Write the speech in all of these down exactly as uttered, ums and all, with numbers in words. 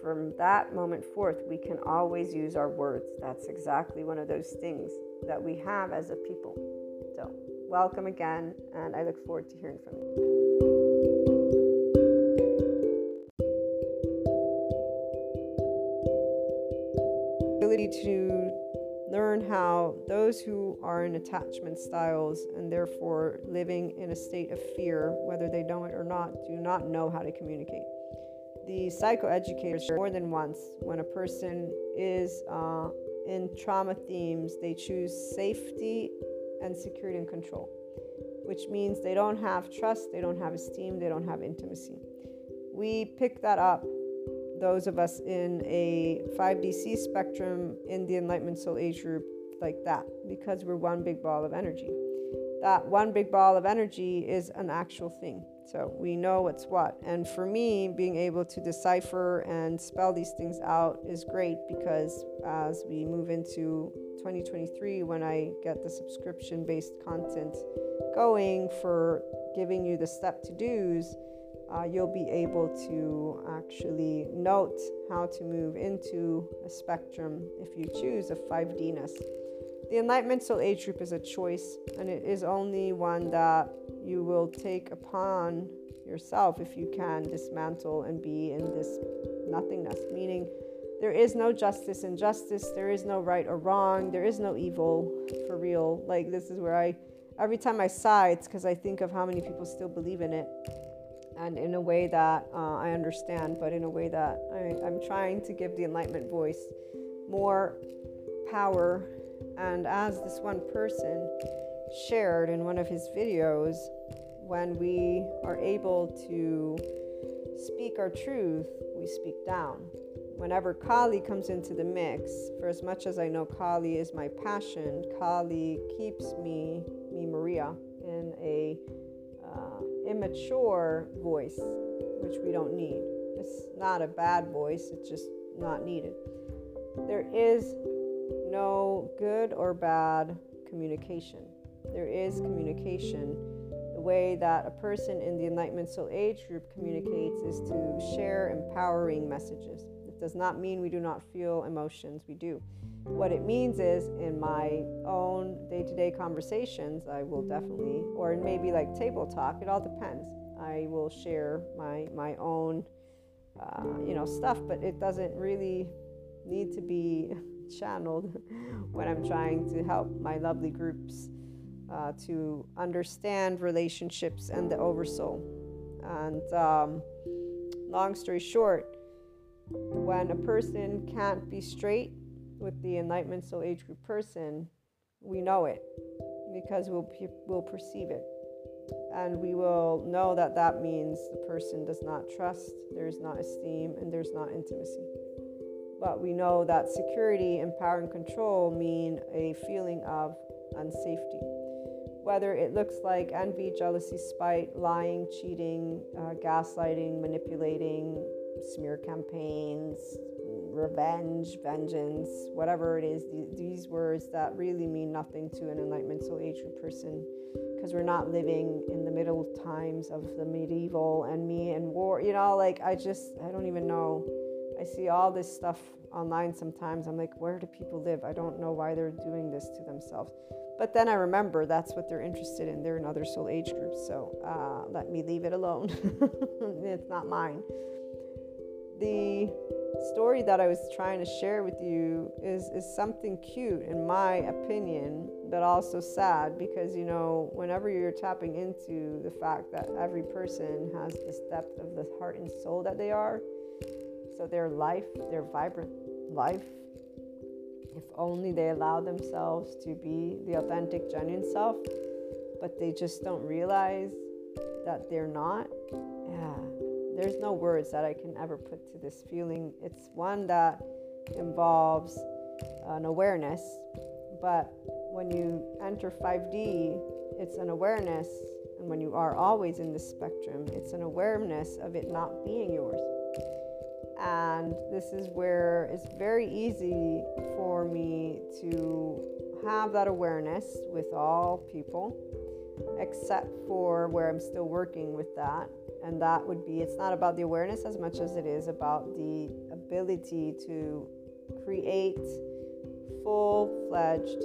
From that moment forth, we can always use our words. That's exactly one of those things that we have as a people. So, welcome again, and I look forward to hearing from you. To learn how those who are in attachment styles and therefore living in a state of fear, whether they know it or not, do not know how to communicate. The psychoeducators share more than once when a person is uh, in trauma themes, they choose safety and security and control, which means they don't have trust, they don't have esteem, they don't have intimacy. We pick that up, those of us in a five D C spectrum in the Enlightenment Soul Age group, like that, because we're one big ball of energy. That one big ball of energy is an actual thing. So we know what's what. And for me, being able to decipher and spell these things out is great, because as we move into twenty twenty-three, when I get the subscription-based content going for giving you the step to do's, uh, you'll be able to actually note how to move into a spectrum, if you choose, of five D-ness. The Enlightenment Soul Age group is a choice, and it is only one that you will take upon yourself if you can dismantle and be in this nothingness, meaning there is no justice and injustice, there is no right or wrong, there is no evil, for real. Like, this is where I, every time I sigh, it's because I think of how many people still believe in it, and in a way that uh, I understand, but in a way that I, I'm trying to give the Enlightenment voice more power. And as this one person shared in one of his videos, when we are able to speak our truth, we speak down. Whenever Kali comes into the mix, for as much as I know Kali is my passion, Kali keeps me, me Maria, in a uh, immature voice, which we don't need. It's not a bad voice, it's just not needed. There is no good or bad communication. There is communication. The way that a person in the Enlightenment Soul Age group communicates is to share empowering messages. It does not mean we do not feel emotions. We do. What it means is, in my own day-to-day conversations, I will definitely, or maybe like table talk, it all depends. I will share my, my own, uh, you know, stuff, but it doesn't really need to be channeled when I'm trying to help my lovely groups uh, to understand relationships and the oversoul. And um, long story short, when a person can't be straight with the Enlightenment Soul Age group person, we know it, because we'll we'll perceive it, and we will know that that means the person does not trust, there's not esteem, and there's not intimacy. But we know that security and power and control mean a feeling of unsafety. Whether it looks like envy, jealousy, spite, lying, cheating, uh, gaslighting, manipulating, smear campaigns, revenge, vengeance, whatever it is, th- these words that really mean nothing to an Enlightenment Soul Age group person, because we're not living in the middle times of the medieval and me and war. You know, like, I just, I don't even know. I see all this stuff online sometimes. I'm like, where do people live? I don't know why they're doing this to themselves. But then I remember that's what they're interested in. They're in other soul age groups, so uh, let me leave it alone. It's not mine. The story that I was trying to share with you is, is something cute, in my opinion, but also sad, because, you know, whenever you're tapping into the fact that every person has this depth of the heart and soul that they are, so their life, their vibrant life, if only they allow themselves to be the authentic, genuine self, but they just don't realize that they're not. Yeah, there's no words that I can ever put to this feeling. It's one that involves an awareness, but when you enter five D, it's an awareness, and when you are always in this spectrum, it's an awareness of it not being yours. And this is where it's very easy for me to have that awareness with all people, except for where I'm still working with that. And that would be, it's not about the awareness as much as it is about the ability to create full-fledged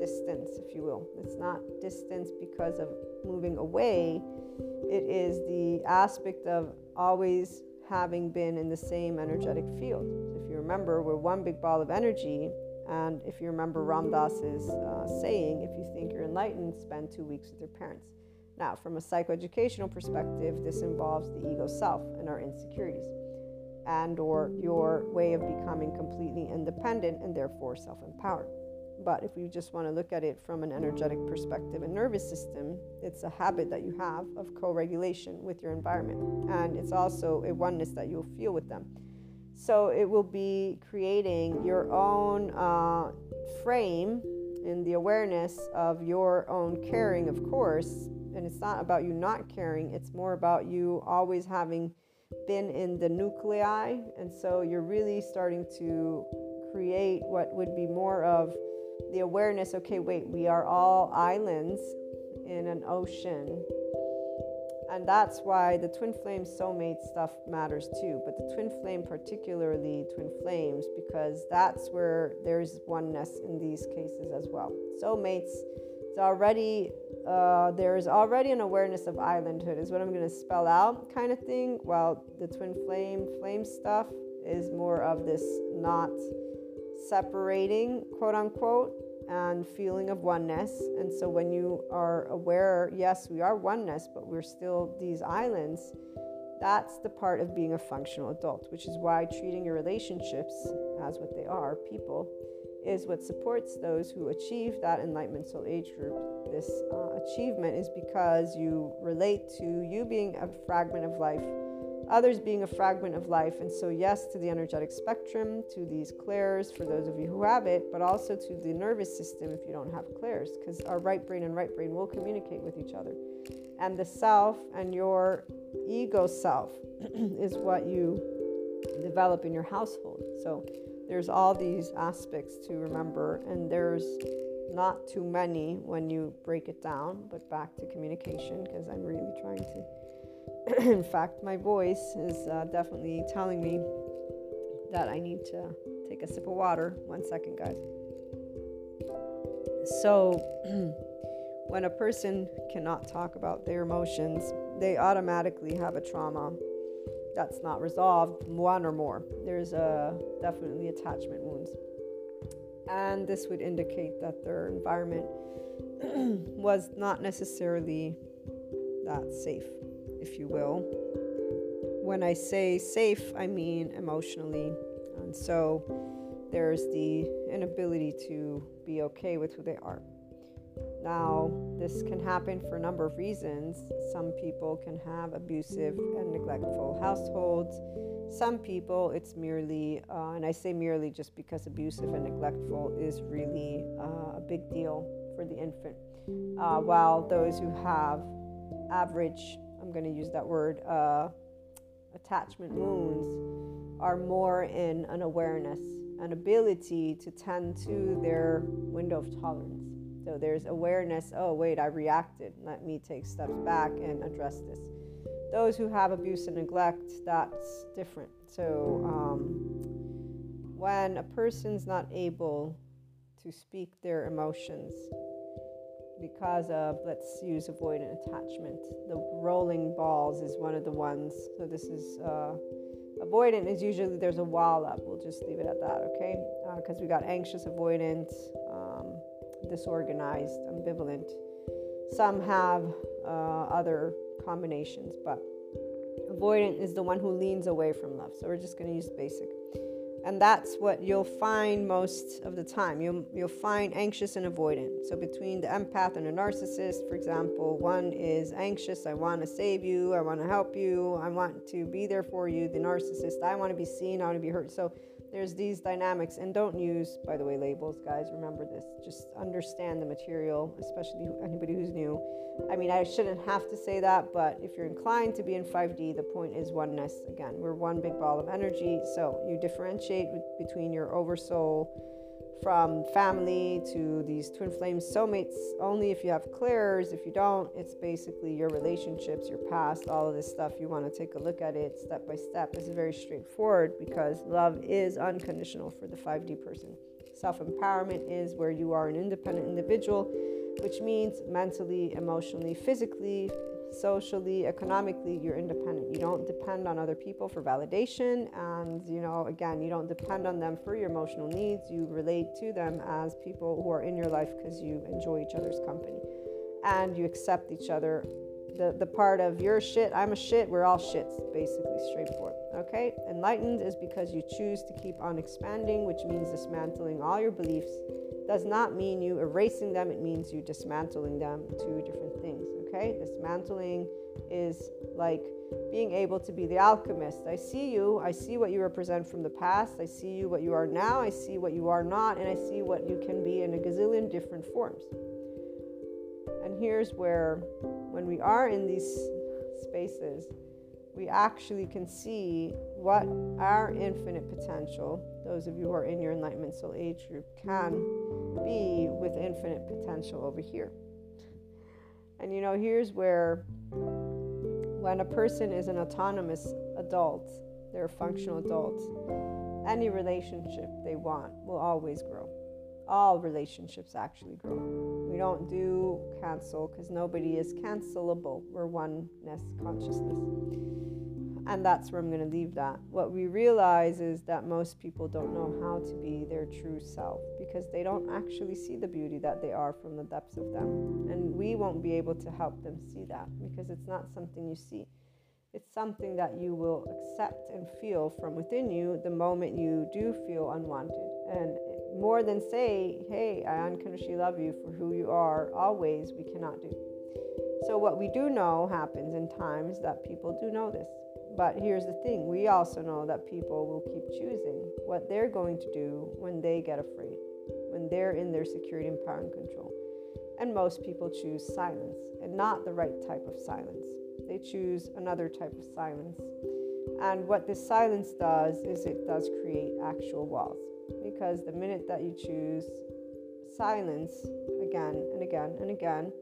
distance, if you will. It's not distance because of moving away. It is the aspect of always having been in the same energetic field. If you remember, we're one big ball of energy, And if you remember, Ram Dass is uh, saying, if you think you're enlightened, spend two weeks with your parents. Now, from a psychoeducational perspective, this involves the ego self and our insecurities, and or your way of becoming completely independent and therefore self-empowered. But if you just want to look at it from an energetic perspective and nervous system, it's a habit that you have of co-regulation with your environment. And it's also a oneness that you'll feel with them. So it will be creating your own uh, frame in the awareness of your own caring, of course. And it's not about you not caring. It's more about you always having been in the nuclei. And so you're really starting to create what would be more of the awareness, okay, wait, we are all islands in an ocean. And that's why the twin flame soulmate stuff matters too. But the twin flame, particularly twin flames, because that's where there's oneness in these cases as well. Soulmates, it's already, uh, there is already an awareness of islandhood, is what I'm going to spell out kind of thing. While the twin flame, flame stuff is more of this not separating, quote unquote, and feeling of oneness. And so when you are aware, yes, we are oneness, but we're still these islands, that's the part of being a functional adult, which is why treating your relationships as what they are, people, is what supports those who achieve that enlightenment soul age group. This uh, achievement is because you relate to you being a fragment of life, others being a fragment of life, and so yes, to the energetic spectrum, to these clairs, for those of you who have it, but also to the nervous system if you don't have clairs, because our right brain and right brain will communicate with each other. And the self and your ego self is what you develop in your household. So there's all these aspects to remember, and there's not too many when you break it down, but back to communication, because I'm really trying to... In fact, my voice is uh, definitely telling me that I need to take a sip of water. One second, guys. So, when a person cannot talk about their emotions, they automatically have a trauma that's not resolved, one or more. There's a, definitely attachment wounds. And this would indicate that their environment was not necessarily that safe, if you will. When I say safe, I mean emotionally. And so there's the inability to be okay with who they are. Now, this can happen for a number of reasons. Some people can have abusive and neglectful households. Some people, it's merely, uh, and I say merely just because abusive and neglectful is really uh, a big deal for the infant. Uh, while those who have average, I'm going to use that word, uh, attachment wounds are more in an awareness, an ability to tend to their window of tolerance. So there's awareness, oh wait, I reacted, let me take steps back and address this. Those who have abuse and neglect, that's different. So um, when a person's not able to speak their emotions, because of, let's use avoidant attachment, the rolling balls is one of the ones. So this is uh, avoidant is usually there's a wall up. We'll just leave it at that, okay? Because uh, we got anxious, avoidant, um, disorganized, ambivalent. Some have uh, other combinations, but avoidant is the one who leans away from love. So we're just going to use basic. And that's what you'll find most of the time. You'll, you'll find anxious and avoidant. So between the empath and the narcissist, for example, one is anxious, I want to save you, I want to help you, I want to be there for you. The narcissist, I want to be seen, I want to be heard. So there's these dynamics. And don't use, by the way, labels, guys. Remember this. Just understand the material, especially anybody who's new. I mean, I shouldn't have to say that, but if you're inclined to be in five D, the point is oneness. Again, we're one big ball of energy. So you differentiate with, between your oversoul from family to these twin flames soulmates only if you have clairs. If you don't, it's basically your relationships, your past, all of this stuff. You want to take a look at it step by step. It's very straightforward because love is unconditional for the five D person. Self-empowerment is where you are an independent individual, which means mentally, emotionally, physically, socially, economically, you're independent. You don't depend on other people for validation, and, you know, again, you don't depend on them for your emotional needs. You relate to them as people who are in your life because you enjoy each other's company and you accept each other. The, the part of you're shit, I'm a shit, we're all shits, basically, straightforward, okay? Enlightened is because you choose to keep on expanding, which means dismantling all your beliefs. Does not mean you erasing them, it means you dismantling them. Two different things, okay? Dismantling is like being able to be the alchemist. I see you, I see what you represent from the past, I see you what you are now, I see what you are not, and I see what you can be in a gazillion different forms. And here's where, when we are in these spaces, we actually can see what our infinite potential, those of you who are in your enlightenment soul age group, can be with infinite potential over here. And you know, here's where, when a person is an autonomous adult, they're a functional adult, any relationship they want will always grow. All relationships actually grow. We don't do cancel because nobody is cancelable. We're oneness consciousness. And that's where I'm going to leave that. What we realize is that most people don't know how to be their true self because they don't actually see the beauty that they are from the depths of them. And we won't be able to help them see that because it's not something you see. It's something that you will accept and feel from within you the moment you do feel unwanted. And more than say, hey, I unconditionally love you for who you are, always, we cannot do. So what we do know happens in times that people do know this. But here's the thing. We also know that people will keep choosing what they're going to do when they get afraid, when they're in their security and power and control. And most people choose silence, and not the right type of silence. They choose another type of silence. And what this silence does is it does create actual walls. Because the minute that you choose silence again and again and again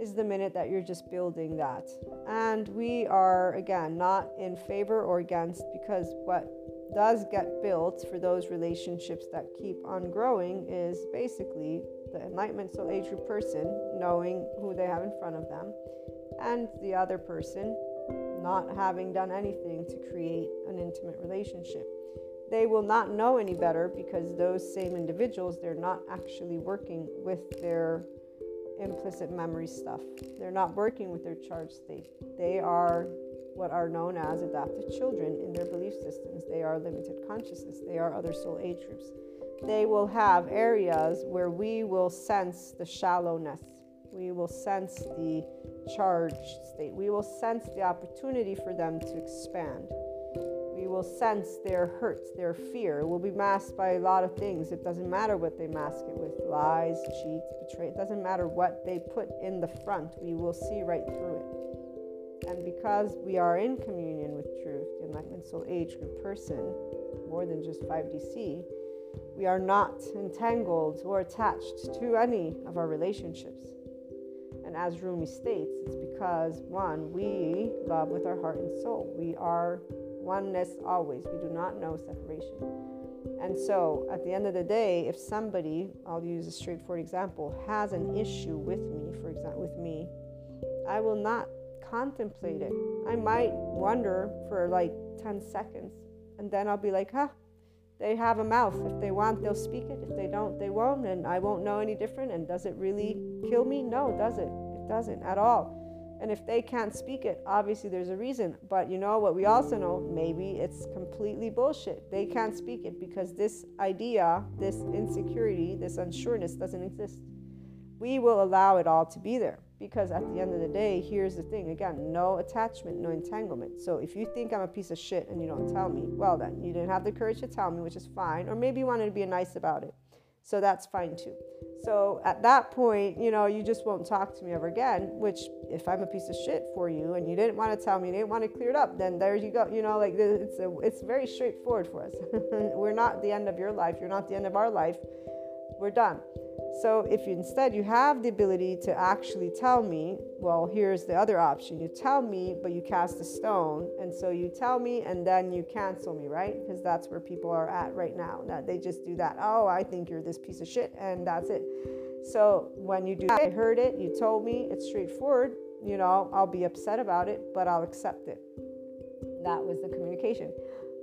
is the minute that you're just building that. And we are, again, not in favor or against, because what does get built for those relationships that keep on growing is basically the enlightenment soul age group person knowing who they have in front of them and the other person not having done anything to create an intimate relationship. They will not know any better because those same individuals, they're not actually working with their implicit memory stuff. They're not working with their charge state. They are what are known as adaptive children in their belief systems. They are limited consciousness. They are other soul age groups. They will have areas where we will sense the shallowness. We will sense the charge state. We will sense the opportunity for them to expand. We will sense their hurt, their fear. It will be masked by a lot of things. It doesn't matter what they mask it with. Lies, cheats, betray. It doesn't matter what they put in the front. We will see right through it. And because we are in communion with truth, the enlightenment soul age group person, more than just five D C, we are not entangled or attached to any of our relationships. And as Rumi states, it's because, one, we love with our heart and soul. We are oneness always. We do not know separation. And so at the end of the day, if somebody, I'll use a straightforward example, has an issue with me, for example, with me, I will not contemplate it. I might wonder for like ten seconds, and then I'll be like, huh, they have a mouth. If they want, they'll speak it. If they don't, they won't, and I won't know any different. And does it really kill me? No, does it? It doesn't at all. And if they can't speak it, obviously there's a reason. But you know what we also know? Maybe it's completely bullshit. They can't speak it because this idea, this insecurity, this unsureness doesn't exist. We will allow it all to be there. Because at the end of the day, here's the thing. Again, no attachment, no entanglement. So if you think I'm a piece of shit and you don't tell me, well then, you didn't have the courage to tell me, which is fine. Or maybe you wanted to be nice about it. So that's fine too. So at that point, you know, you just won't talk to me ever again, which if I'm a piece of shit for you and you didn't want to tell me, you didn't want to clear it up, then there you go. You know, like it's a, it's very straightforward for us. We're not the end of your life. You're not the end of our life. We're done. So if you instead you have the ability to actually tell me, well, here's the other option. You tell me, but you cast a stone. And so you tell me and then you cancel me, right? Because that's where people are at right now. That they just do that. Oh, I think you're this piece of shit. And that's it. So when you do that, I heard it, you told me, it's straightforward. you know, I'll be upset about it, but I'll accept it. That was the communication.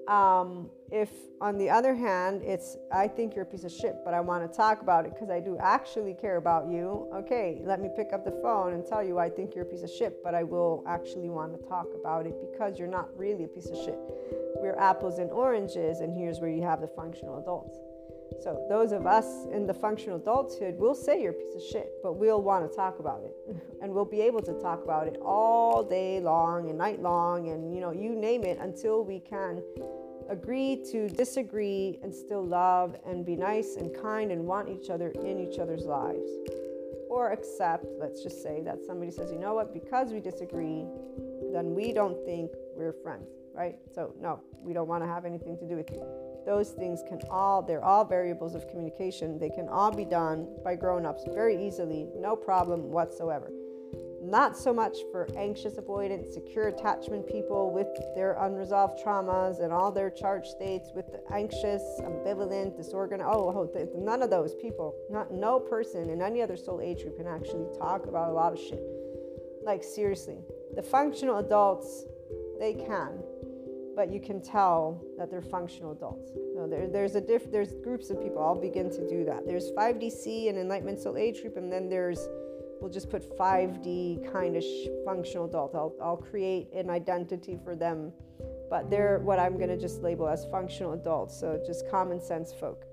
Um, if, on the other hand, it's, I think you're a piece of shit, but I want to talk about it because I do actually care about you. Okay, let me pick up the phone and tell you I think you're a piece of shit, but I will actually want to talk about it because you're not really a piece of shit. We're apples and oranges, and here's where you have the functional adults. So those of us in the functional adulthood will say you're a piece of shit, but we'll want to talk about it. And we'll be able to talk about it all day long and night long and, you know, you name it, until we can agree to disagree and still love and be nice and kind and want each other in each other's lives. Or accept, let's just say, that somebody says, you know what, because we disagree, then we don't think we're friends, right? So no, we don't want to have anything to do with you. Those things can all, they're all variables of communication. They can all be done by grown-ups very easily, no problem whatsoever. Not so much for anxious, avoidant, secure attachment people with their unresolved traumas and all their charged states with the anxious, ambivalent, disorganized, oh, none of those people, not no person in any other soul age group can actually talk about a lot of shit. Like, seriously, the functional adults, they can. But you can tell that they're functional adults. So there, there's a diff, there's groups of people. I'll begin to do that. There's five D C, an Enlightenment Soul Age group, and then there's, we'll just put five D kind of sh- functional adult. I'll, I'll create an identity for them, but they're what I'm going to just label as functional adults. So just common sense folk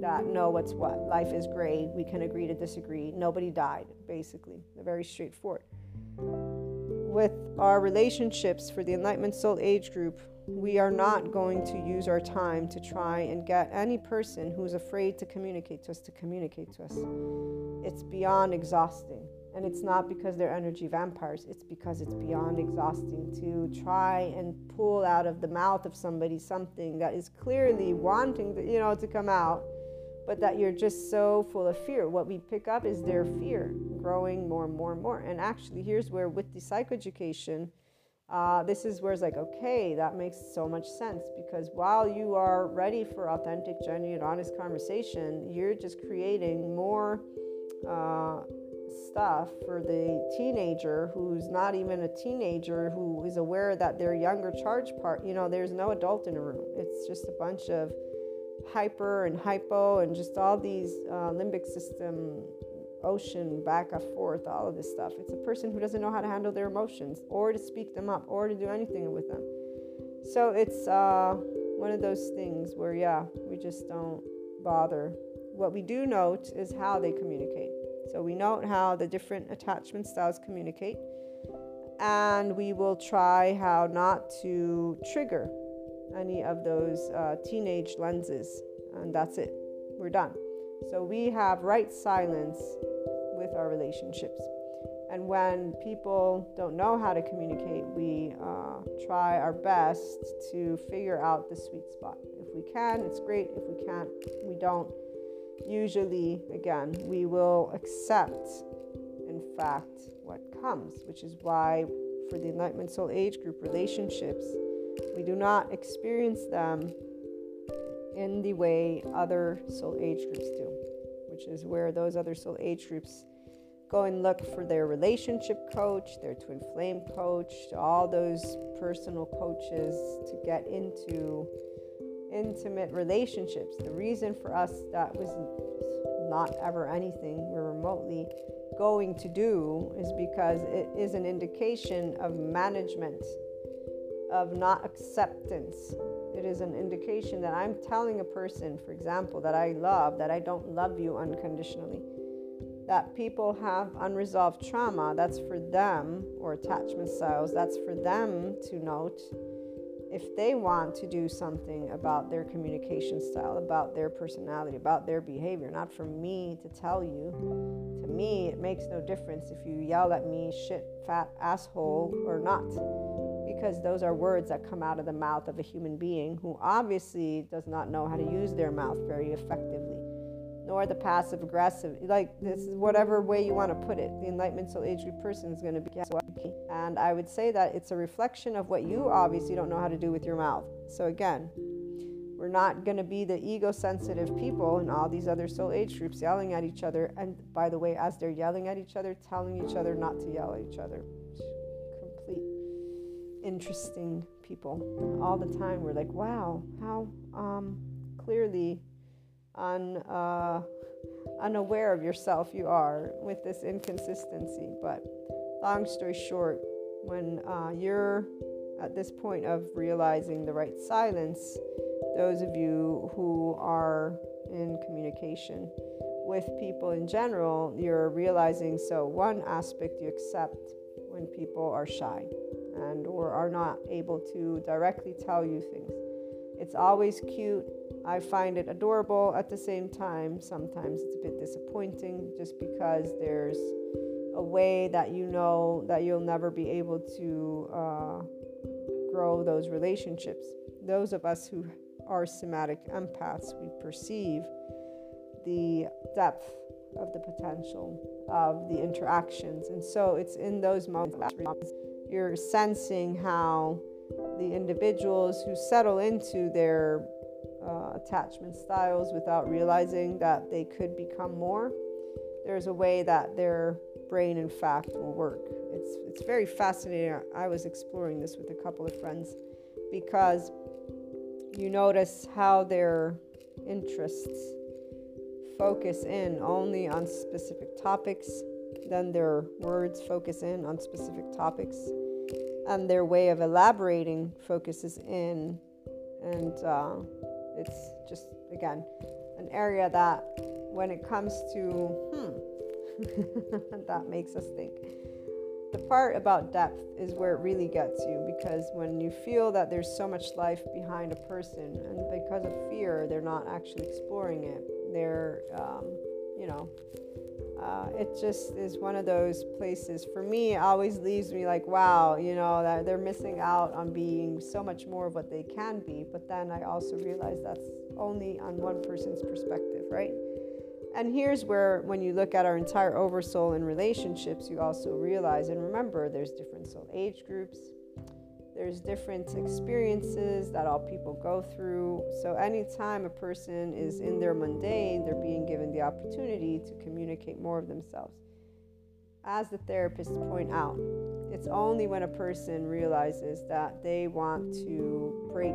that know what's what. Life is gray. We can agree to disagree. Nobody died, basically. They're very straightforward. With our relationships for the Enlightenment Soul Age group, we are not going to use our time to try and get any person who's afraid to communicate to us to communicate to us. It's beyond exhausting. And it's not because they're energy vampires. It's because it's beyond exhausting to try and pull out of the mouth of somebody something that is clearly wanting to, you know, to come out, but that you're just so full of fear. What we pick up is their fear growing more and more and more. And actually, here's where with the psychoeducation, Uh, this is where it's like, okay, that makes so much sense, because while you are ready for authentic, genuine, honest conversation, you're just creating more uh, stuff for the teenager who's not even a teenager, who is aware that their younger charge part, you know, there's no adult in a room. It's just a bunch of hyper and hypo and just all these uh, limbic system ocean back and forth, all of this stuff. It's a person who doesn't know how to handle their emotions or to speak them up or to do anything with them. So it's uh, one of those things where, yeah, we just don't bother. What we do note is how they communicate. So we note how the different attachment styles communicate, and we will try how not to trigger any of those uh, teenage lenses, and that's it. We're done. So we have right silence with our relationships. And when people don't know how to communicate, we uh, try our best to figure out the sweet spot. If we can, it's great. If we can't, we don't. Usually, again, we will accept, in fact, what comes, which is why for the Enlightenment Soul Age group relationships, we do not experience them in the way other soul age groups do, which is where those other soul age groups go and look for their relationship coach, their twin flame coach, all those personal coaches to get into intimate relationships. The reason for us that was not ever anything we're remotely going to do is because it is an indication of management, of not acceptance. It is an indication that I'm telling a person, for example, that I love, that I don't love you unconditionally. That people have unresolved trauma, that's for them, or attachment styles, that's for them to note if they want to do something about their communication style, about their personality, about their behavior. Not for me to tell you. To me, it makes no difference if you yell at me, shit, fat, asshole, or not. Because those are words that come out of the mouth of a human being who obviously does not know how to use their mouth very effectively, nor the passive aggressive, like this is whatever way you want to put it. The Enlightenment Soul Age group person is going to be, and I would say that it's a reflection of what you obviously don't know how to do with your mouth. So again, We're not going to be the ego-sensitive people in all these other soul age groups yelling at each other. And by the way, as they're yelling at each other, telling each other not to yell at each other. Complete interesting people all the time. We're like, wow, how um, clearly un, uh, unaware of yourself you are with this inconsistency. But long story short, when uh, you're at this point of realizing the right silence, those of you who are in communication with people in general, you're realizing, so one aspect you accept when people are shy and or are not able to directly tell you things. It's always cute. I find it adorable. At the same time, sometimes it's a bit disappointing just because there's a way that you know that you'll never be able to uh, grow those relationships. Those of us who are somatic empaths, we perceive the depth of the potential of the interactions. And so it's in those moments you're sensing how the individuals who settle into their uh, attachment styles without realizing that they could become more, there's a way that their brain, in fact, will work. It's, it's very fascinating. I was exploring this with a couple of friends because you notice how their interests focus in only on specific topics, then their words focus in on specific topics, and their way of elaborating focuses in. And uh, it's just, again, an area that when it comes to, hmm, that makes us think. The part about depth is where it really gets you, because when you feel that there's so much life behind a person, and because of fear, they're not actually exploring it. They're, um, you know, uh, it just is one of those places. For me, it always leaves me like, wow, you know, that they're missing out on being so much more of what they can be. But then I also realize that's only on one person's perspective, right? And here's where, when you look at our entire oversoul in relationships, you also realize, and remember, there's different soul age groups. There's different experiences that all people go through. So anytime a person is in their mundane, they're being given the opportunity to communicate more of themselves. As the therapists point out, it's only when a person realizes that they want to break,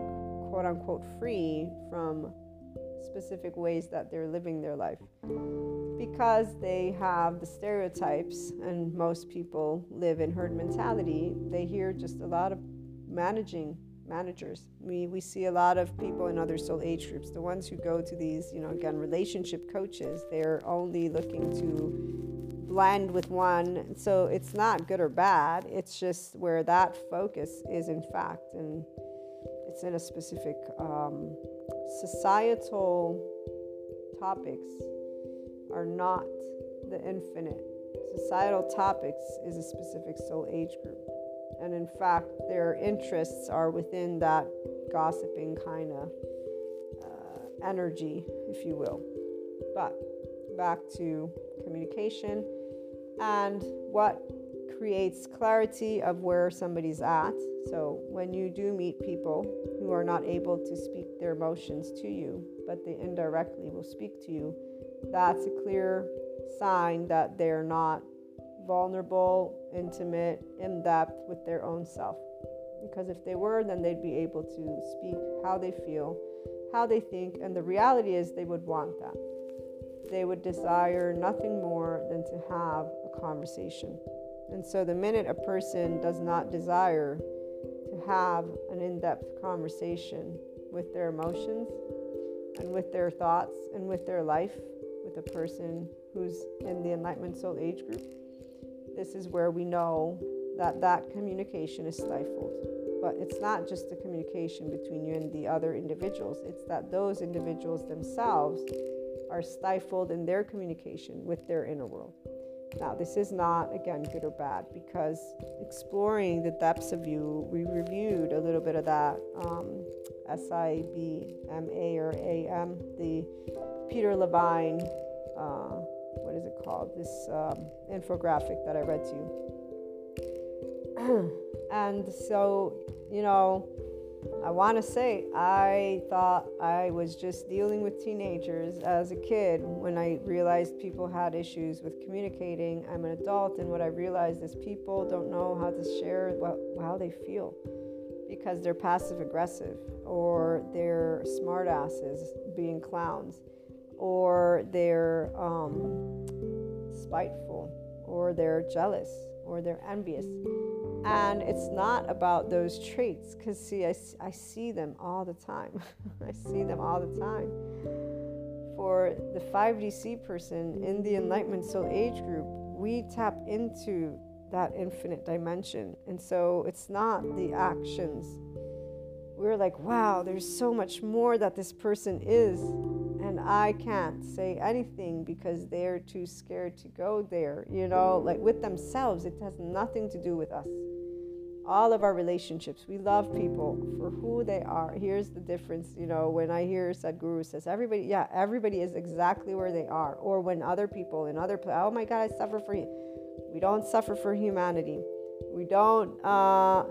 quote unquote, free from specific ways that they're living their life, because they have the stereotypes, and most people live in herd mentality. They hear just a lot of managing managers. We we see a lot of people in other soul age groups, the ones who go to these, you know, again, relationship coaches. They're only looking to blend with one. So it's not good or bad. It's just where that focus is, in fact, and it's in a specific um, societal topics are not the infinite. Societal topics is a specific soul age group. And in fact, their interests are within that gossiping kind of uh, energy, if you will. But back to communication and what creates clarity of where somebody's at. So when you do meet people who are not able to speak their emotions to you, but they indirectly will speak to you, that's a clear sign that they're not vulnerable, intimate, in depth with their own self. Because if they were, then they'd be able to speak how they feel, how they think, and the reality is they would want that. They would desire nothing more than to have a conversation. And so the minute a person does not desire to have an in-depth conversation with their emotions and with their thoughts and with their life, with a person who's in the Enlightenment Soul Age group, this is where we know that that communication is stifled. But it's not just the communication between you and the other individuals. It's that those individuals themselves are stifled in their communication with their inner world. Now, this is not, again, good or bad, because exploring the depths of you, we reviewed a little bit of that um, S I B M A or A M, the Peter Levine, uh, what is it called, this um, infographic that I read to you. And so, you know, I want to say I thought I was just dealing with teenagers as a kid. When I realized people had issues with communicating, I'm an adult, and what I realized is people don't know how to share what, how they feel because they're passive aggressive, or they're smart asses being clowns, or they're um, spiteful, or they're jealous, or they're envious. And it's not about those traits, because see, I, I see them all the time. I see them all the time. For the five D C person in the Enlightenment Soul Age group, we tap into that infinite dimension. And so it's not the actions. We're like, wow, there's so much more that this person is. And I can't say anything because they're too scared to go there, you know, like with themselves. It has nothing to do with us. All of our relationships, we love people for who they are. Here's the difference, you know, when I hear Sadhguru says, everybody, yeah, everybody is exactly where they are. Or when other people in other places, oh my God, I suffer for you. We don't suffer for humanity. We don't uh,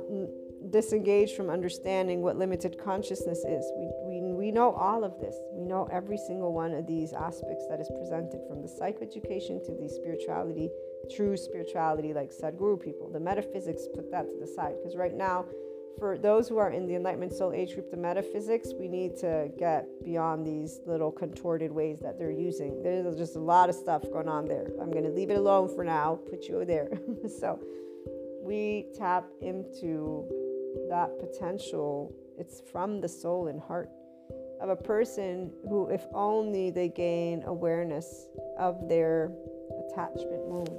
disengage from understanding what limited consciousness is. We, we We know all of this. We know every single one of these aspects that is presented, from the psychoeducation to the spirituality, true spirituality, like Sadhguru people. The metaphysics, put that to the side. Because right now, for those who are in the Enlightenment Soul Age group, the metaphysics, we need to get beyond these little contorted ways that they're using. There's just a lot of stuff going on there. I'm going to leave it alone for now, put you there. So we tap into that potential. It's from the soul and heart of a person who, if only they gain awareness of their attachment wound,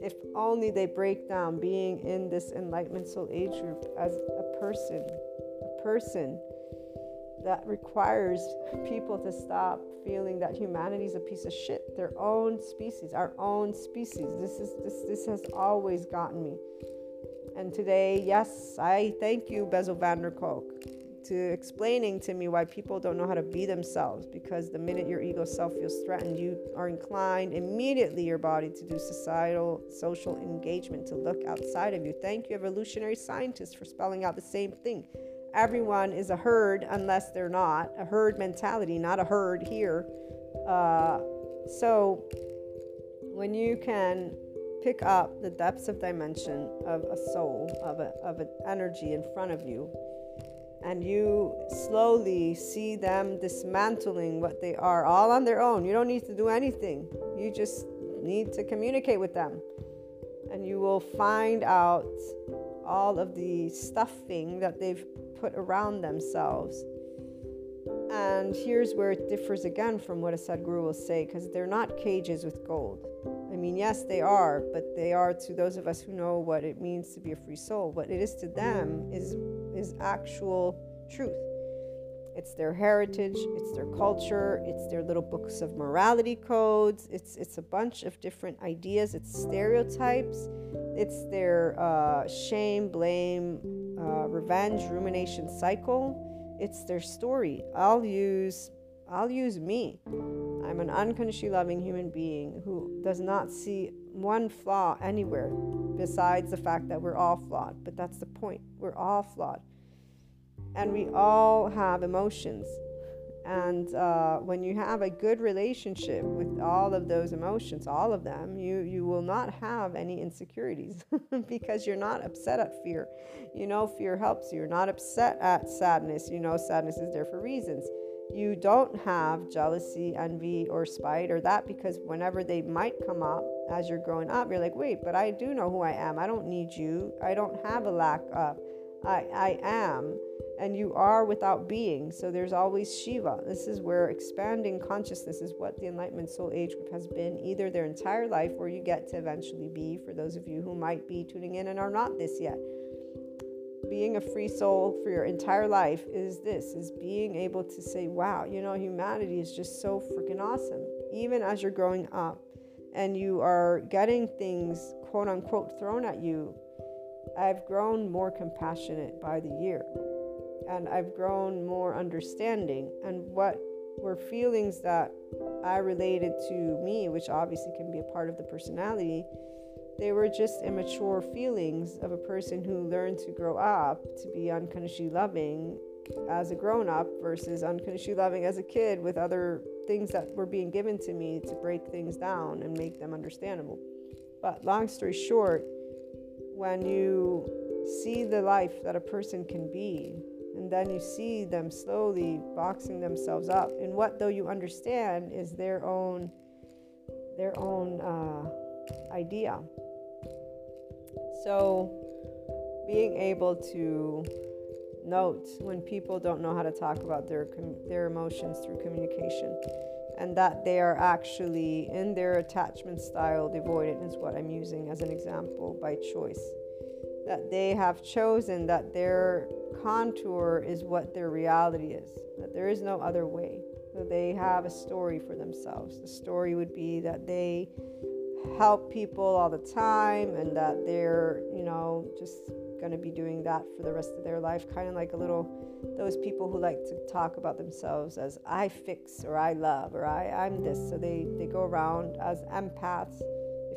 if only they break down being in this Enlightenment Soul Age group as a person, a person that requires people to stop feeling that humanity is a piece of shit, their own species, our own species. This is this this has always gotten me. And today, yes, I thank you, Bezel van der Kolk, to explaining to me why people don't know how to be themselves, because the minute your ego self feels threatened, you are inclined immediately, your body, to do societal, social engagement, to look outside of you. Thank you, evolutionary scientists, for spelling out the same thing. Everyone is a herd, unless they're not. A herd mentality, not a herd here. Uh, so when you can pick up the depths of dimension of a soul, of, a, of an energy in front of you, and you slowly see them dismantling what they are all on their own. You don't need to do anything. You just need to communicate with them. And you will find out all of the stuffing that they've put around themselves. And here's where it differs again from what a Sadhguru will say, because they're not cages with gold. I mean, yes, they are, but they are to those of us who know what it means to be a free soul. What it is to them is is actual truth. It's their heritage, it's their culture, it's their little books of morality codes, it's it's a bunch of different ideas, it's stereotypes, it's their uh, shame, blame, uh, revenge, rumination cycle, it's their story. I'll use, I'll use me. I'm an unconditionally loving human being who does not see one flaw anywhere, besides the fact that we're all flawed. But that's the point. We're all flawed. And we all have emotions. And uh, when you have a good relationship with all of those emotions, all of them, you, you will not have any insecurities because you're not upset at fear. You know, fear helps you. You're not upset at sadness. You know, sadness is there for reasons. You don't have jealousy, envy, or spite or that, because whenever they might come up as you're growing up, you're like, wait, but I do know who I am. I don't need you. I don't have a lack of. I, I am, and you are without being. So there's always Shiva. This is where expanding consciousness is what the Enlightenment Soul Age group has been, either their entire life, or you get to eventually be, for those of you who might be tuning in and are not this yet. Being a free soul for your entire life is this, is being able to say, wow, you know, humanity is just so freaking awesome. Even as you're growing up and you are getting things, quote unquote, thrown at you, I've grown more compassionate by the year, and I've grown more understanding. And what were feelings that I related to me, which obviously can be a part of the personality, They were just immature feelings of a person who learned to grow up, to be unconditionally loving as a grown-up versus unconditionally loving as a kid with other things that were being given to me to break things down and make them understandable. But long story short, when you see the life that a person can be, and then you see them slowly boxing themselves up in what, though you understand, is their own their own uh, idea. So being able to note when people don't know how to talk about their their emotions through communication, and that they are actually in their attachment style, devoidant is what I'm using as an example, by choice. That they have chosen that their contour is what their reality is, that there is no other way. So they have a story for themselves. The story would be that they help people all the time and that they're, you know, just going to be doing that for the rest of their life, kind of like a little, those people who like to talk about themselves as I fix or I love or I, I'm this. So they, they go around as empaths,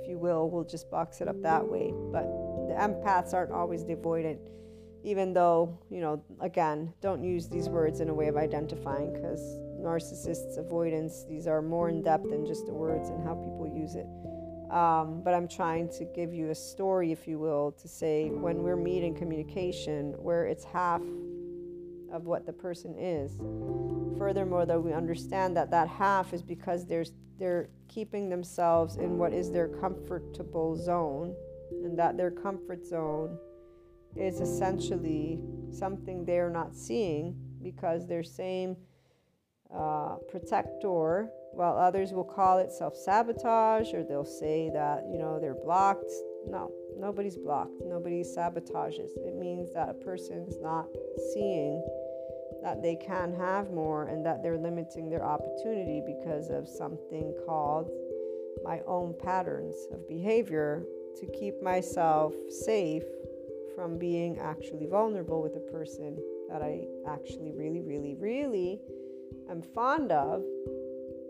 if you will. We'll just box it up that way. But the empaths aren't always devoidant, even though, you know, again, don't use these words in a way of identifying, because narcissists, avoidance, these are more in depth than just the words and how people use it. Um, but I'm trying to give you a story, if you will, to say when we're meeting communication where it's half of what the person is. Furthermore, though, we understand that that half is because there's, they're keeping themselves in what is their comfortable zone, and that their comfort zone is essentially something they're not seeing, because their same uh, protector, while others will call it self-sabotage, or they'll say that, you know, they're blocked. No, nobody's blocked. Nobody sabotages. It means that a person's not seeing that they can have more and that they're limiting their opportunity because of something called my own patterns of behavior to keep myself safe from being actually vulnerable with a person that I actually really, really, really am fond of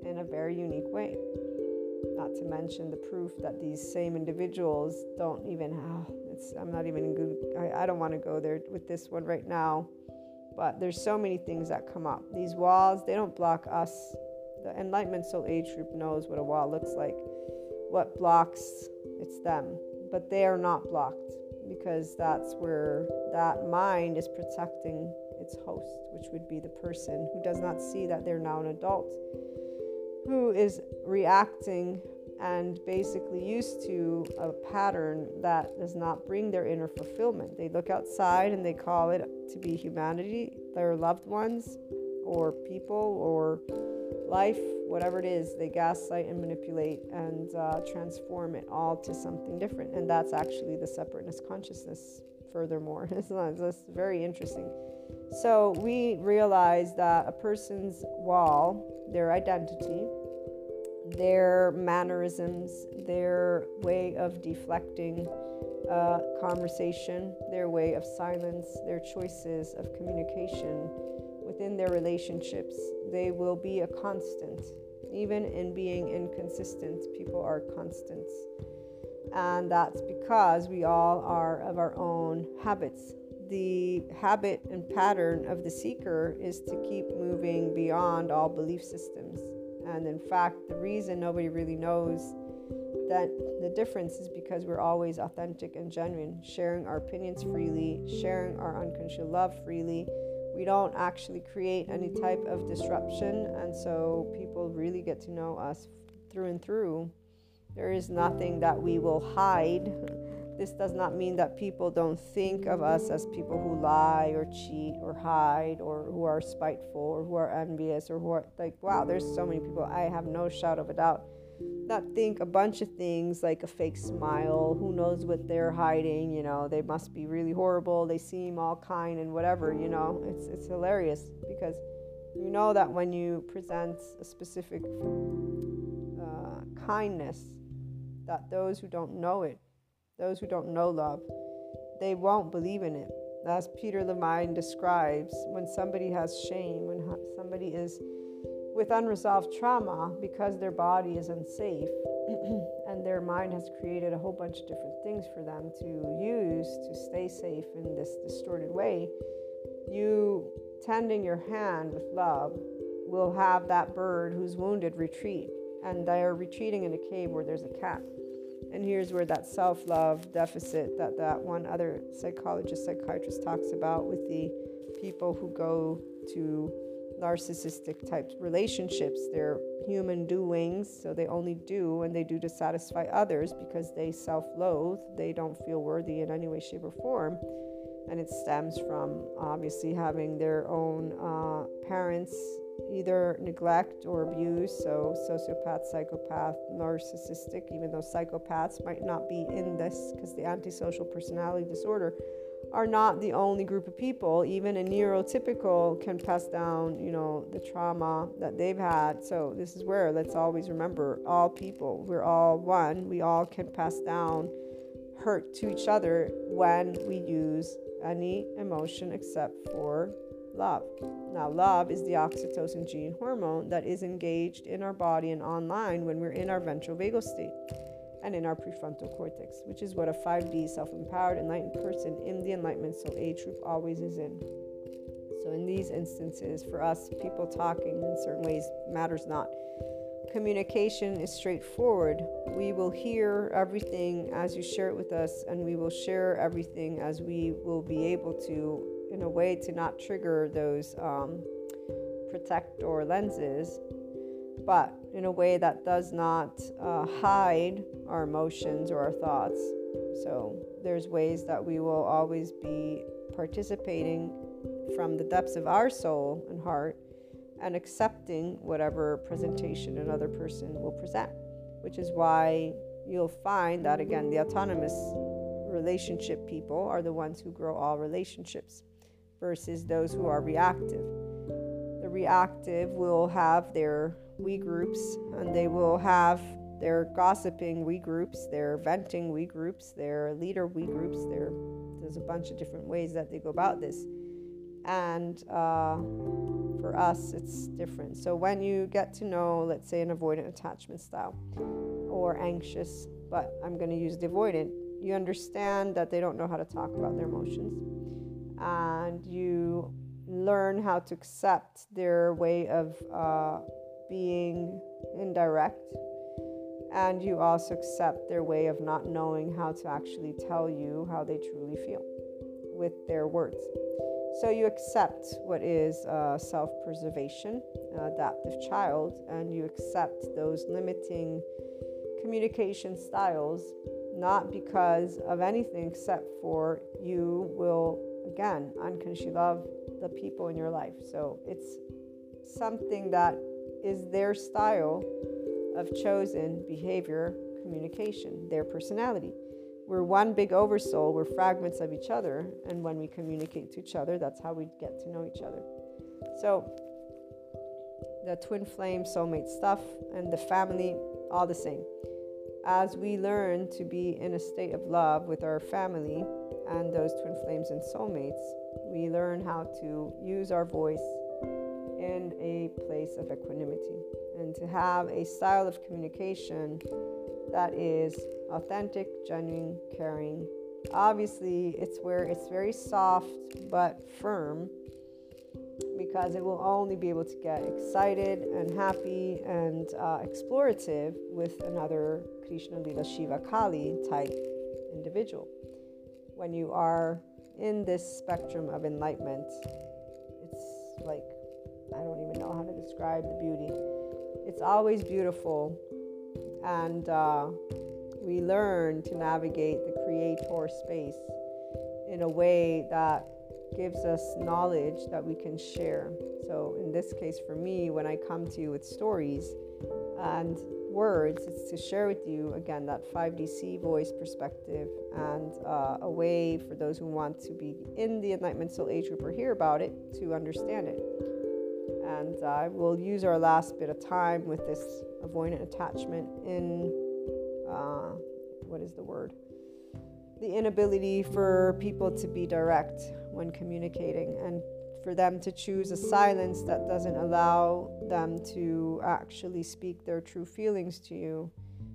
in a very unique way. Not to mention the proof that these same individuals don't even have, it's, I'm not even good, I, I don't want to go there with this one right now, but there's so many things that come up. These walls, they don't block us. The Enlightenment Soul Age group knows what a wall looks like. What blocks, it's them, but they are not blocked, because that's where that mind is protecting its host, which would be the person who does not see that they're now an adult, who is reacting and basically used to a pattern that does not bring their inner fulfillment. They look outside and they call it to be humanity, their loved ones or people or life, whatever it is. They gaslight and manipulate and uh, transform it all to something different. And that's actually the separateness consciousness, furthermore. That's very interesting. So we realize that a person's wall, their identity, their mannerisms, their way of deflecting uh, conversation, their way of silence, their choices of communication within their relationships, they will be a constant. Even in being inconsistent, people are constants. And that's because we all are of our own habits. The habit and pattern of the seeker is to keep moving beyond all belief systems. And in fact, the reason nobody really knows that the difference is because we're always authentic and genuine, sharing our opinions freely, sharing our unconditional love freely. We don't actually create any type of disruption, and so people really get to know us through and through. There is nothing that we will hide. This does not mean that people don't think of us as people who lie or cheat or hide or who are spiteful or who are envious or who are like, wow, there's so many people, I have no shadow of a doubt, that think a bunch of things like a fake smile, who knows what they're hiding, you know, they must be really horrible, they seem all kind and whatever, you know. It's, it's hilarious, because you know that when you present a specific uh, kindness, that those who don't know it, those who don't know love, they won't believe in it. As Peter Levine describes, when somebody has shame, when somebody is with unresolved trauma because their body is unsafe, and and their mind has created a whole bunch of different things for them to use to stay safe in this distorted way, you tending your hand with love will have that bird who's wounded retreat, and they are retreating in a cave where there's a cat. And here's where that self-love deficit that that one other psychologist, psychiatrist talks about with the people who go to narcissistic type relationships. They're human doings, so they only do, and they do to satisfy others because they self-loathe. They don't feel worthy in any way, shape, or form. And it stems from obviously having their own uh, parents either neglect or abuse. So sociopath, psychopath, narcissistic, even though psychopaths might not be in this because the antisocial personality disorder are not the only group of people. Even a neurotypical can pass down, you know, the trauma that they've had. So this is where, let's always remember, all people, we're all one. We all can pass down hurt to each other when we use any emotion except for love. Now, love is the oxytocin gene hormone that is engaged in our body and online when we're in our ventral vagal state and in our prefrontal cortex, which is what a five D self-empowered enlightened person in the enlightenment soul age group always is in. So in these instances, for us, people talking in certain ways matters not. Communication is straightforward. We will hear everything as you share it with us, and we will share everything as we will be able to, in a way to not trigger those um, protector lenses, but in a way that does not uh, hide our emotions or our thoughts. So there's ways that we will always be participating from the depths of our soul and heart and accepting whatever presentation another person will present, which is why you'll find that, again, the autonomous relationship people are the ones who grow all relationships versus those who are reactive. The reactive will have their we groups, and they will have their gossiping we groups, their venting we groups, their leader we groups. Their, there's a bunch of different ways that they go about this. And uh, for us, it's different. So when you get to know, let's say, an avoidant attachment style or anxious, but I'm going to use the avoidant, you understand that they don't know how to talk about their emotions. And you learn how to accept their way of uh, being indirect. And you also accept their way of not knowing how to actually tell you how they truly feel with their words. So you accept what is uh, self-preservation, uh, adaptive child, and you accept those limiting communication styles, not because of anything except for you will, again, unconsciously love the people in your life. So it's something that is their style of chosen behavior, communication, their personality. We're one big oversoul. We're fragments of each other. And when we communicate to each other, that's how we get to know each other. So the twin flame soulmate stuff and the family, all the same. As we learn to be in a state of love with our family and those twin flames and soulmates, we learn how to use our voice in a place of equanimity and to have a style of communication that is authentic, genuine, caring. Obviously, it's where it's very soft but firm, because it will only be able to get excited and happy and uh, explorative with another Krishna, Lila, Shiva, Kali type individual. When you are in this spectrum of enlightenment, it's like, I don't even know how to describe the beauty. It's always beautiful, and uh, we learn to navigate the creator space in a way that gives us knowledge that we can share. So in this case, for me, when I come to you with stories and words, it's to share with you, again, that five D C voice perspective and uh, a way for those who want to be in the Enlightenment Soul Age Group or hear about it to understand it. And uh, we'll use our last bit of time with this avoidant attachment in, uh, what is the word? The inability for people to be direct when communicating, and for them to choose a silence that doesn't allow them to actually speak their true feelings to you,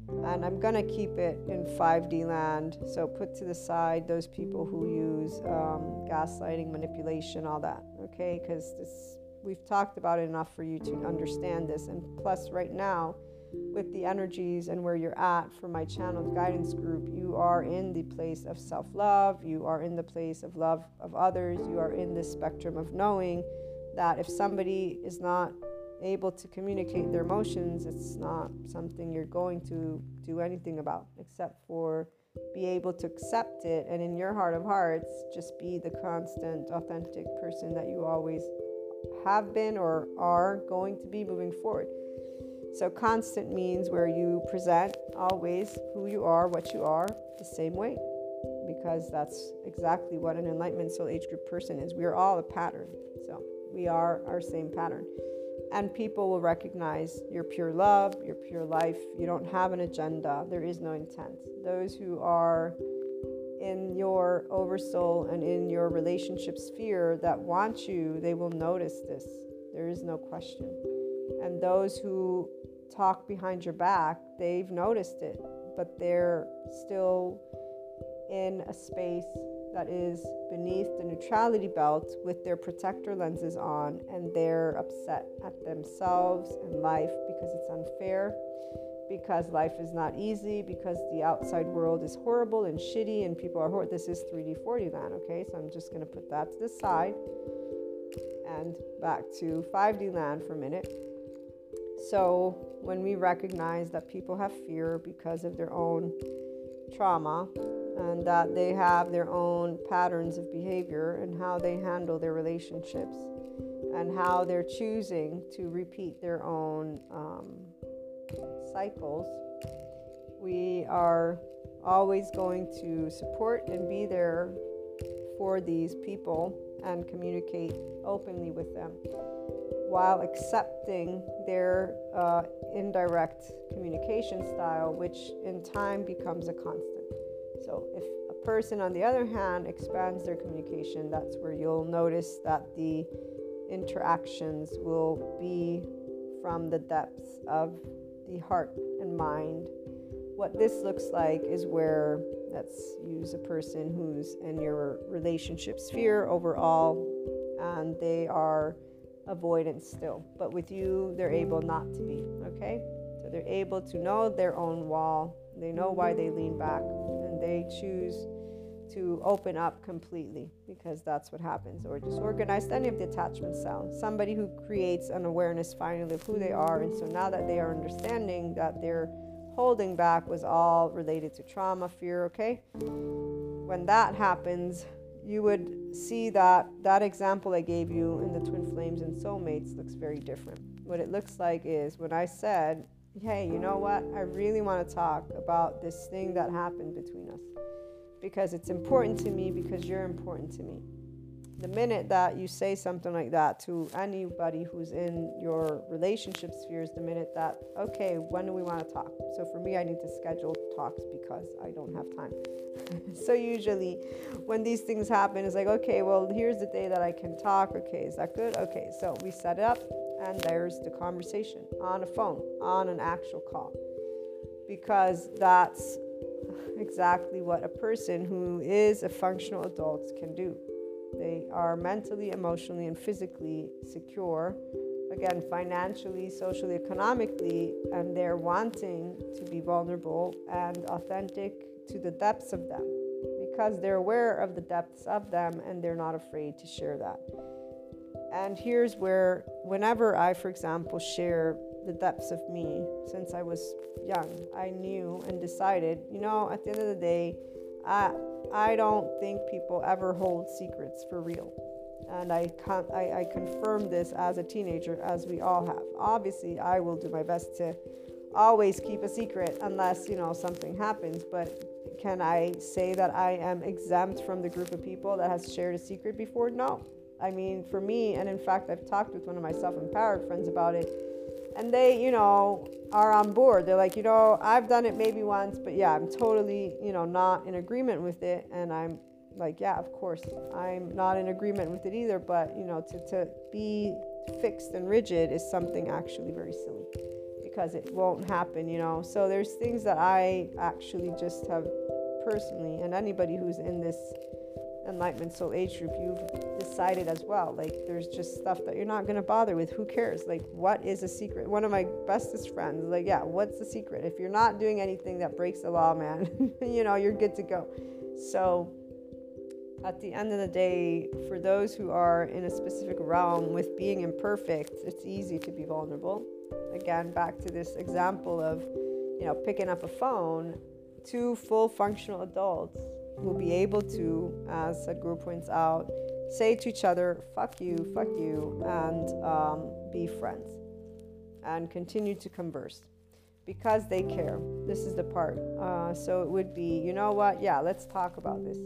and I'm going to keep it in five D land, so put to the side those people who use um, gaslighting, manipulation, all that, okay, because this, we've talked about it enough for you to understand this. And plus right now, with the energies and where you're at for my channeled guidance group, you are in the place of self-love, you are in the place of love of others, you are in this spectrum of knowing that if somebody is not able to communicate their emotions, it's not something you're going to do anything about except for be able to accept it, and in your heart of hearts just be the constant authentic person that you always have been or are going to be moving forward. So constant means where you present always who you are, what you are, the same way, because that's exactly what an enlightenment soul age group person is. We are all a pattern, so we are our same pattern. And people will recognize your pure love, your pure life. You don't have an agenda. There is no intent. Those who are in your oversoul and in your relationship sphere that want you, they will notice this. There is no question. And those who talk behind your back, they've noticed it, but they're still in a space that is beneath the neutrality belt with their protector lenses on, and they're upset at themselves and life because it's unfair, because life is not easy, because the outside world is horrible and shitty and people are horrible. This is three D, four D land, okay? So I'm just going to put that to the side and back to five D land for a minute. So when we recognize that people have fear because of their own trauma, and that they have their own patterns of behavior and how they handle their relationships and how they're choosing to repeat their own um, cycles, we are always going to support and be there for these people and communicate openly with them while accepting their uh, indirect communication style, which in time becomes a constant. So if a person, on the other hand, expands their communication, that's where you'll notice that the interactions will be from the depths of the heart and mind. What this looks like is where, let's use a person who's in your relationship sphere overall, and they are avoidant still. But with you, they're able not to be, okay? So they're able to know their own wall. They know why they lean back. They choose to open up completely, because that's what happens, or disorganized, any of the attachment styles. Somebody who creates an awareness finally of who they are, and so now that they are understanding that their holding back was all related to trauma, fear, okay? When that happens, you would see that that example I gave you in the twin flames and soulmates looks very different. What it looks like is when I said, hey, you know what? I really want to talk about this thing that happened between us because it's important to me, because you're important to me. The minute that you say something like that to anybody who's in your relationship spheres, the minute that, okay, when do we want to talk? So for me, I need to schedule talks because I don't have time. So usually when these things happen, it's like, okay, well, here's the day that I can talk. Okay, is that good? Okay, so we set it up. And there's the conversation on a phone, on an actual call, because that's exactly what a person who is a functional adult can do. They are mentally, emotionally, and physically secure, again, financially, socially, economically, and they're wanting to be vulnerable and authentic to the depths of them, because they're aware of the depths of them and they're not afraid to share that. And here's where, whenever I, for example, share the depths of me, since I was young, I knew and decided, you know, at the end of the day, I, I don't think people ever hold secrets for real. And I, con- I, I confirmed this as a teenager, as we all have. Obviously, I will do my best to always keep a secret unless, you know, something happens. But can I say that I am exempt from the group of people that has shared a secret before? No. I mean, for me, and in fact, I've talked with one of my self-empowered friends about it, and they, you know, are on board. They're like, you know, I've done it maybe once, but yeah, I'm totally, you know, not in agreement with it. And I'm like, yeah, of course, I'm not in agreement with it either. But, you know, to, to be fixed and rigid is something actually very silly. because it won't happen, you know. So there's things that I actually just have personally, and anybody who's in this Enlightenment Soul Age group, you've decided as well, like there's just stuff that you're not going to bother with. Who cares? Like, what is a secret? One of my bestest friends, like, yeah, what's the secret? If you're not doing anything that breaks the law, man, you know, you're good to go. So at the end of the day, for those who are in a specific realm with being imperfect, it's easy to be vulnerable. Again, back to this example of, you know, picking up a phone. Two full functional adults will be able to, as Sadhguru points out, say to each other, fuck you, fuck you, and um, be friends and continue to converse because they care. This is the part. Uh, so it would be, you know what? Yeah, let's talk about this.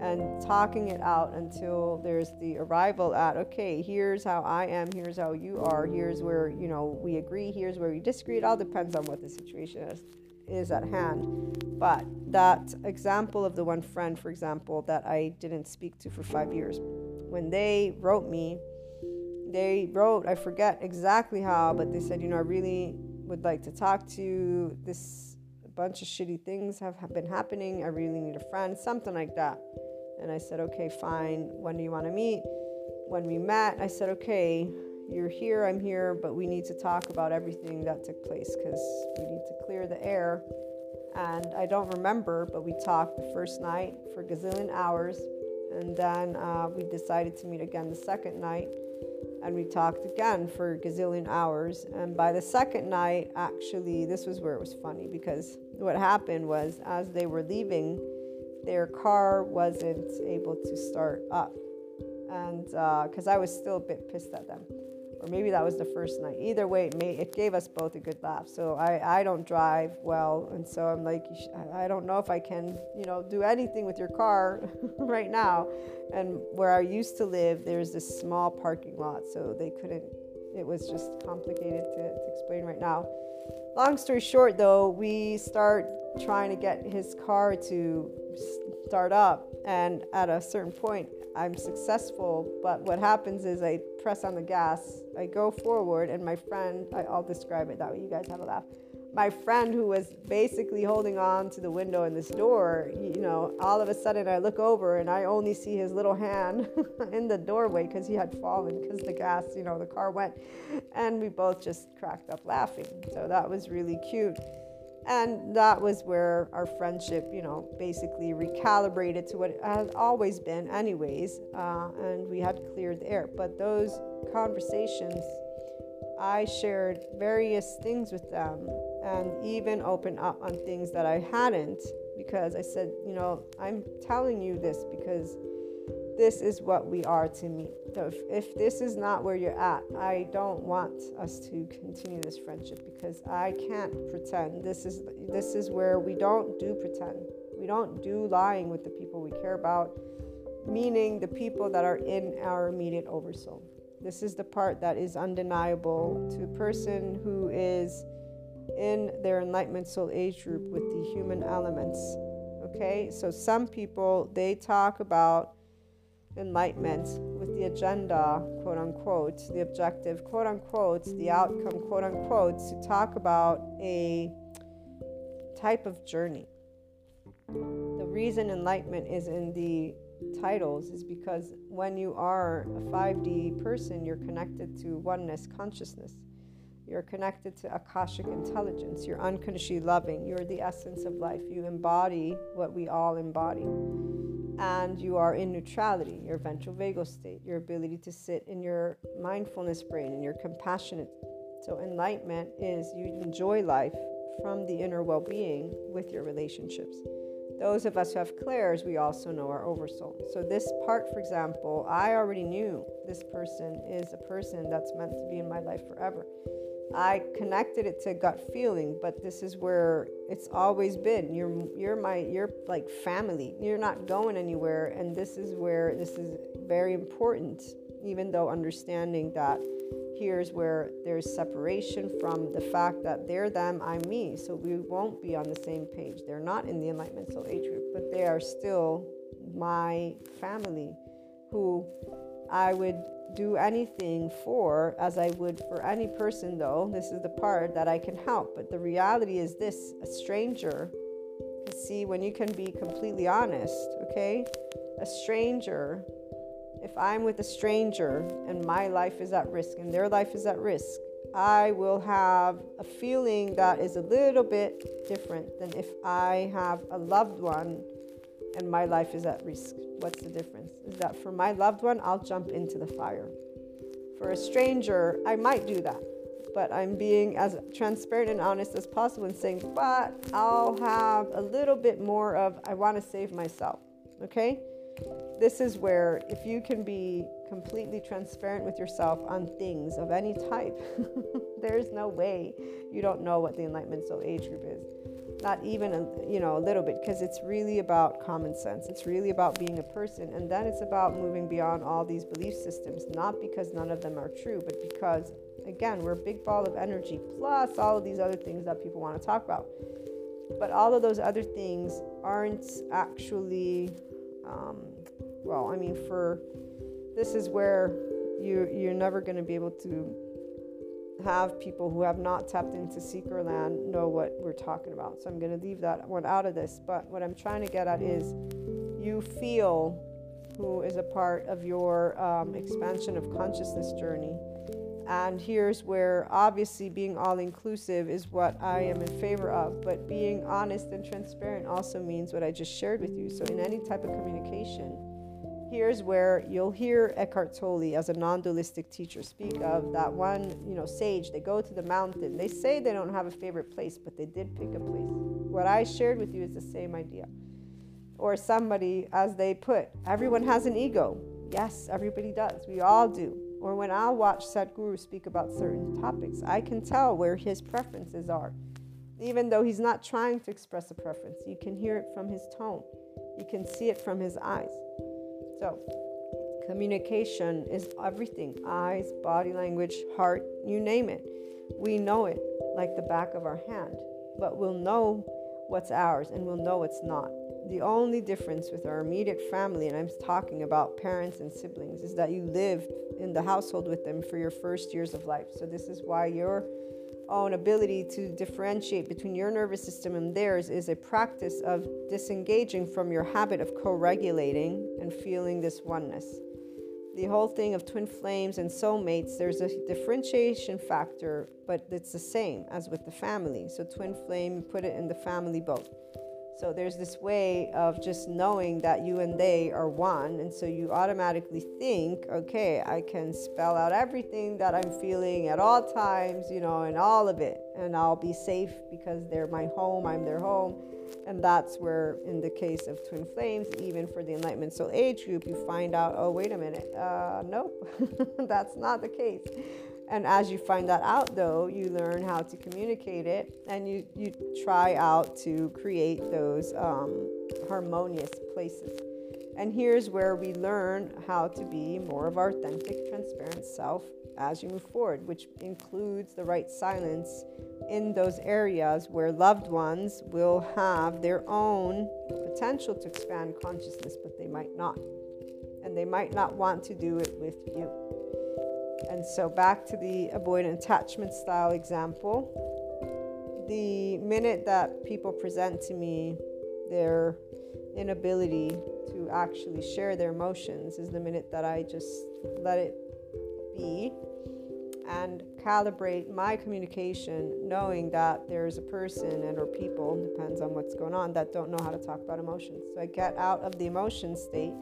And talking it out until there's the arrival at, okay, here's how I am, here's how you are, here's where, you know, we agree, here's where we disagree. It all depends on what the situation is. is at hand. But that example of the one friend, for example, that I didn't speak to for five years, when they wrote me, they wrote, I forget exactly how, but they said, you know, I really would like to talk to you, this bunch of shitty things have, have been happening, I really need a friend, something like that. And I said, okay, fine, when do you want to meet? When we met, I said, okay, you're here, I'm here, but we need to talk about everything that took place because we need to clear the air. And I don't remember, but we talked the first night for gazillion hours, and then uh, we decided to meet again the second night, and we talked again for gazillion hours. And by the second night, actually, this was where it was funny, because what happened was, as they were leaving, their car wasn't able to start up, and because uh, I was still a bit pissed at them. Or maybe that was the first night. Either way, it, made, it gave us both a good laugh. So I, I don't drive well, and so I'm like, you sh- I don't know if I can, you know, do anything with your car right now. And where I used to live, there's this small parking lot, so they couldn't, it was just complicated to, to explain right now. Long story short, though, we start trying to get his car to start up, and at a certain point, I'm successful, but what happens is I press on the gas, I go forward, and my friend, I, I'll describe it that way, you guys have a laugh. My friend, who was basically holding on to the window and this door, you know, all of a sudden I look over and I only see his little hand in the doorway because he had fallen, because the gas, you know, the car went, and we both just cracked up laughing. So that was really cute. And that was where our friendship, you know, basically recalibrated to what it has always been anyways. Uh, and we had cleared the air. But those conversations, I shared various things with them and even opened up on things that I hadn't, because I said, you know, I'm telling you this because this is what we are to me. So if, if this is not where you're at, I don't want us to continue this friendship, because I can't pretend. This is this is where we don't do pretend. We don't do lying with the people we care about, meaning the people that are in our immediate oversoul. This is the part that is undeniable to a person who is in their Enlightenment Soul Age group with the human elements. Okay, so some people, they talk about enlightenment with the agenda, quote unquote, the objective, quote unquote, the outcome, quote unquote, to talk about a type of journey. The reason enlightenment is in the titles is because when you are a five D person, you're connected to oneness consciousness, you're connected to Akashic intelligence, you're unconditionally loving, you're the essence of life, you embody what we all embody. And you are in neutrality, your ventral vagal state, your ability to sit in your mindfulness brain, and your compassionate. So enlightenment is you enjoy life from the inner well-being with your relationships. Those of us who have clairs, we also know our oversoul. So this part, for example, I already knew this person is a person that's meant to be in my life forever. I connected it to gut feeling, but this is where it's always been. You're you're my you're like family. You're not going anywhere, and this is where this is very important, even though understanding that here's where there's separation from the fact that they're them, I'm me. So we won't be on the same page. They're not in the Enlightenment Soul Age group, but they are still my family who I would do anything for, as I would for any person, though. This is the part that I can help. But the reality is this, a stranger, see, when you can be completely honest, okay? A stranger, if I'm with a stranger and my life is at risk and their life is at risk, I will have a feeling that is a little bit different than if I have a loved one and my life is at risk. What's the difference? Is that for my loved one, I'll jump into the fire. For a stranger, I might do that, but I'm being as transparent and honest as possible and saying, but I'll have a little bit more of, I want to save myself, okay? This is where, if you can be completely transparent with yourself on things of any type, there's no way you don't know what the Enlightenment Soul Age Group is. Not even, a, you know, a little bit, because it's really about common sense. It's really about being a person. And then it's about moving beyond all these belief systems, not because none of them are true, but because, again, we're a big ball of energy, plus all of these other things that people want to talk about. But all of those other things aren't actually, um, well, I mean, for, this is where you, you're never going to be able to have people who have not tapped into seeker land know what we're talking about. So I'm going to leave that one out of this. But what I'm trying to get at is, you feel who is a part of your um, expansion of consciousness journey. And here's where, obviously, being all-inclusive is what I am in favor of. But being honest and transparent also means what I just shared with you. So in any type of communication, here's where you'll hear Eckhart Tolle, as a non-dualistic teacher, speak of that one, you know, sage. They go to the mountain. They say they don't have a favorite place, but they did pick a place. What I shared with you is the same idea. Or somebody, as they put, everyone has an ego. Yes, everybody does. We all do. Or when I'll watch Sadhguru speak about certain topics, I can tell where his preferences are. Even though he's not trying to express a preference, you can hear it from his tone. You can see it from his eyes. So, communication is everything. Eyes, body language, heart, you name it. We know it like the back of our hand, but we'll know what's ours and we'll know what's not. The only difference with our immediate family, and I'm talking about parents and siblings, is that you lived in the household with them for your first years of life. So this is why your own ability to differentiate between your nervous system and theirs is a practice of disengaging from your habit of co-regulating and feeling this oneness. The whole thing of twin flames and soulmates, there's a differentiation factor, but it's the same as with the family. So twin flame, put it in the family boat. So there's this way of just knowing that you and they are one. And so you automatically think, okay, I can spell out everything that I'm feeling at all times, you know, and all of it. And I'll be safe because they're my home, I'm their home. And that's where, in the case of twin flames, even for the Enlightenment Soul Age Group, you find out, oh, wait a minute, uh, nope, that's not the case. And as you find that out, though, you learn how to communicate it, and you, you try out to create those um, harmonious places. And here's where we learn how to be more of our authentic, transparent self as you move forward, which includes the right silence in those areas where loved ones will have their own potential to expand consciousness, but they might not. And they might not want to do it with you. And so back to the avoidant attachment style example, the minute that people present to me their inability to actually share their emotions is the minute that I just let it be and calibrate my communication, knowing that there's a person and or people, depends on what's going on, that don't know how to talk about emotions. So I get out of the emotion state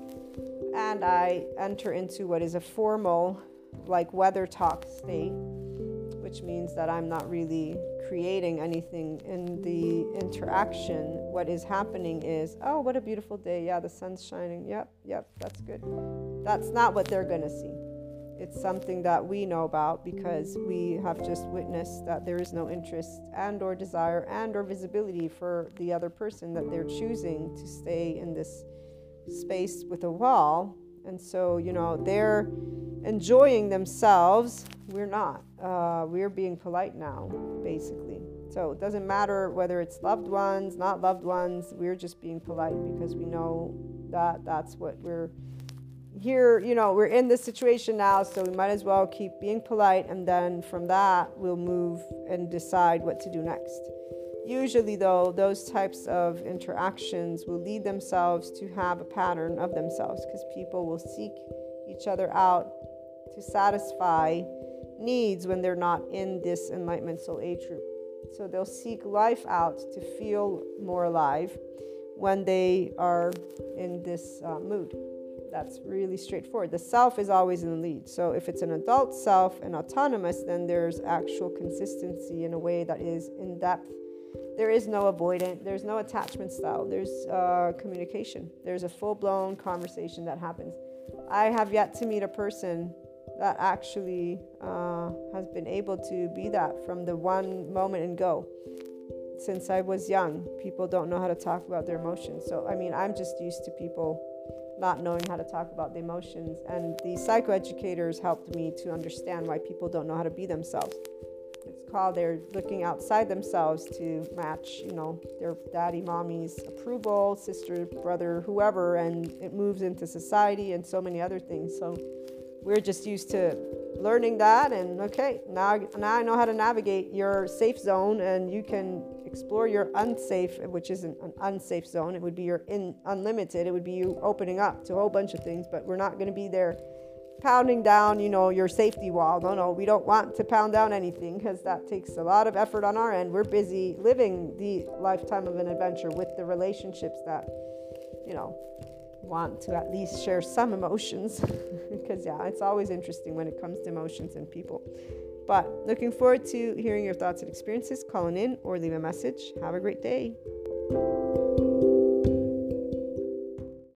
and I enter into what is a formal, like weather talk state, which means that I'm not really creating anything in the interaction. What is happening is, oh, what a beautiful day. Yeah, the sun's shining. Yep, yep, that's good. That's not what they're going to see. It's something that we know about because we have just witnessed that there is no interest and or desire and or visibility for the other person, that they're choosing to stay in this space with a wall. And so, you know, they're enjoying themselves. We're not. Uh, we're being polite now, basically. So it doesn't matter whether it's loved ones, not loved ones. We're just being polite because we know that that's what we're here, you know, we're in this situation now, so we might as well keep being polite, and then from that we'll move and decide what to do next. Usually, though, those types of interactions will lead themselves to have a pattern of themselves, because people will seek each other out to satisfy needs when they're not in this enlightenment soul age group. So they'll seek life out to feel more alive when they are in this uh, mood. That's really straightforward. The self is always in the lead. So if it's an adult self and autonomous, then there's actual consistency in a way that is in depth. There is no avoidant. There's no attachment style. There's uh, communication. There's a full-blown conversation that happens. I have yet to meet a person that actually uh, has been able to be that from the one moment and go. Since I was young, people don't know how to talk about their emotions. So, I mean, I'm just used to people not knowing how to talk about the emotions. And the psychoeducators helped me to understand why people don't know how to be themselves. It's called they're looking outside themselves to match, you know, their daddy, mommy's approval, sister, brother, whoever, and it moves into society and so many other things. So we're just used to learning that, and okay, now, now I know how to navigate your safe zone, and you can explore your unsafe, which isn't an unsafe zone. It would be your in, unlimited. It would be you opening up to a whole bunch of things, but we're not going to be there pounding down, you know, your safety wall. No, no, we don't want to pound down anything, because that takes a lot of effort on our end. We're busy living the lifetime of an adventure with the relationships that, you know, want to at least share some emotions, because yeah, it's always interesting when it comes to emotions and people. But looking forward to hearing your thoughts and experiences. Call in or leave a message. Have a great day.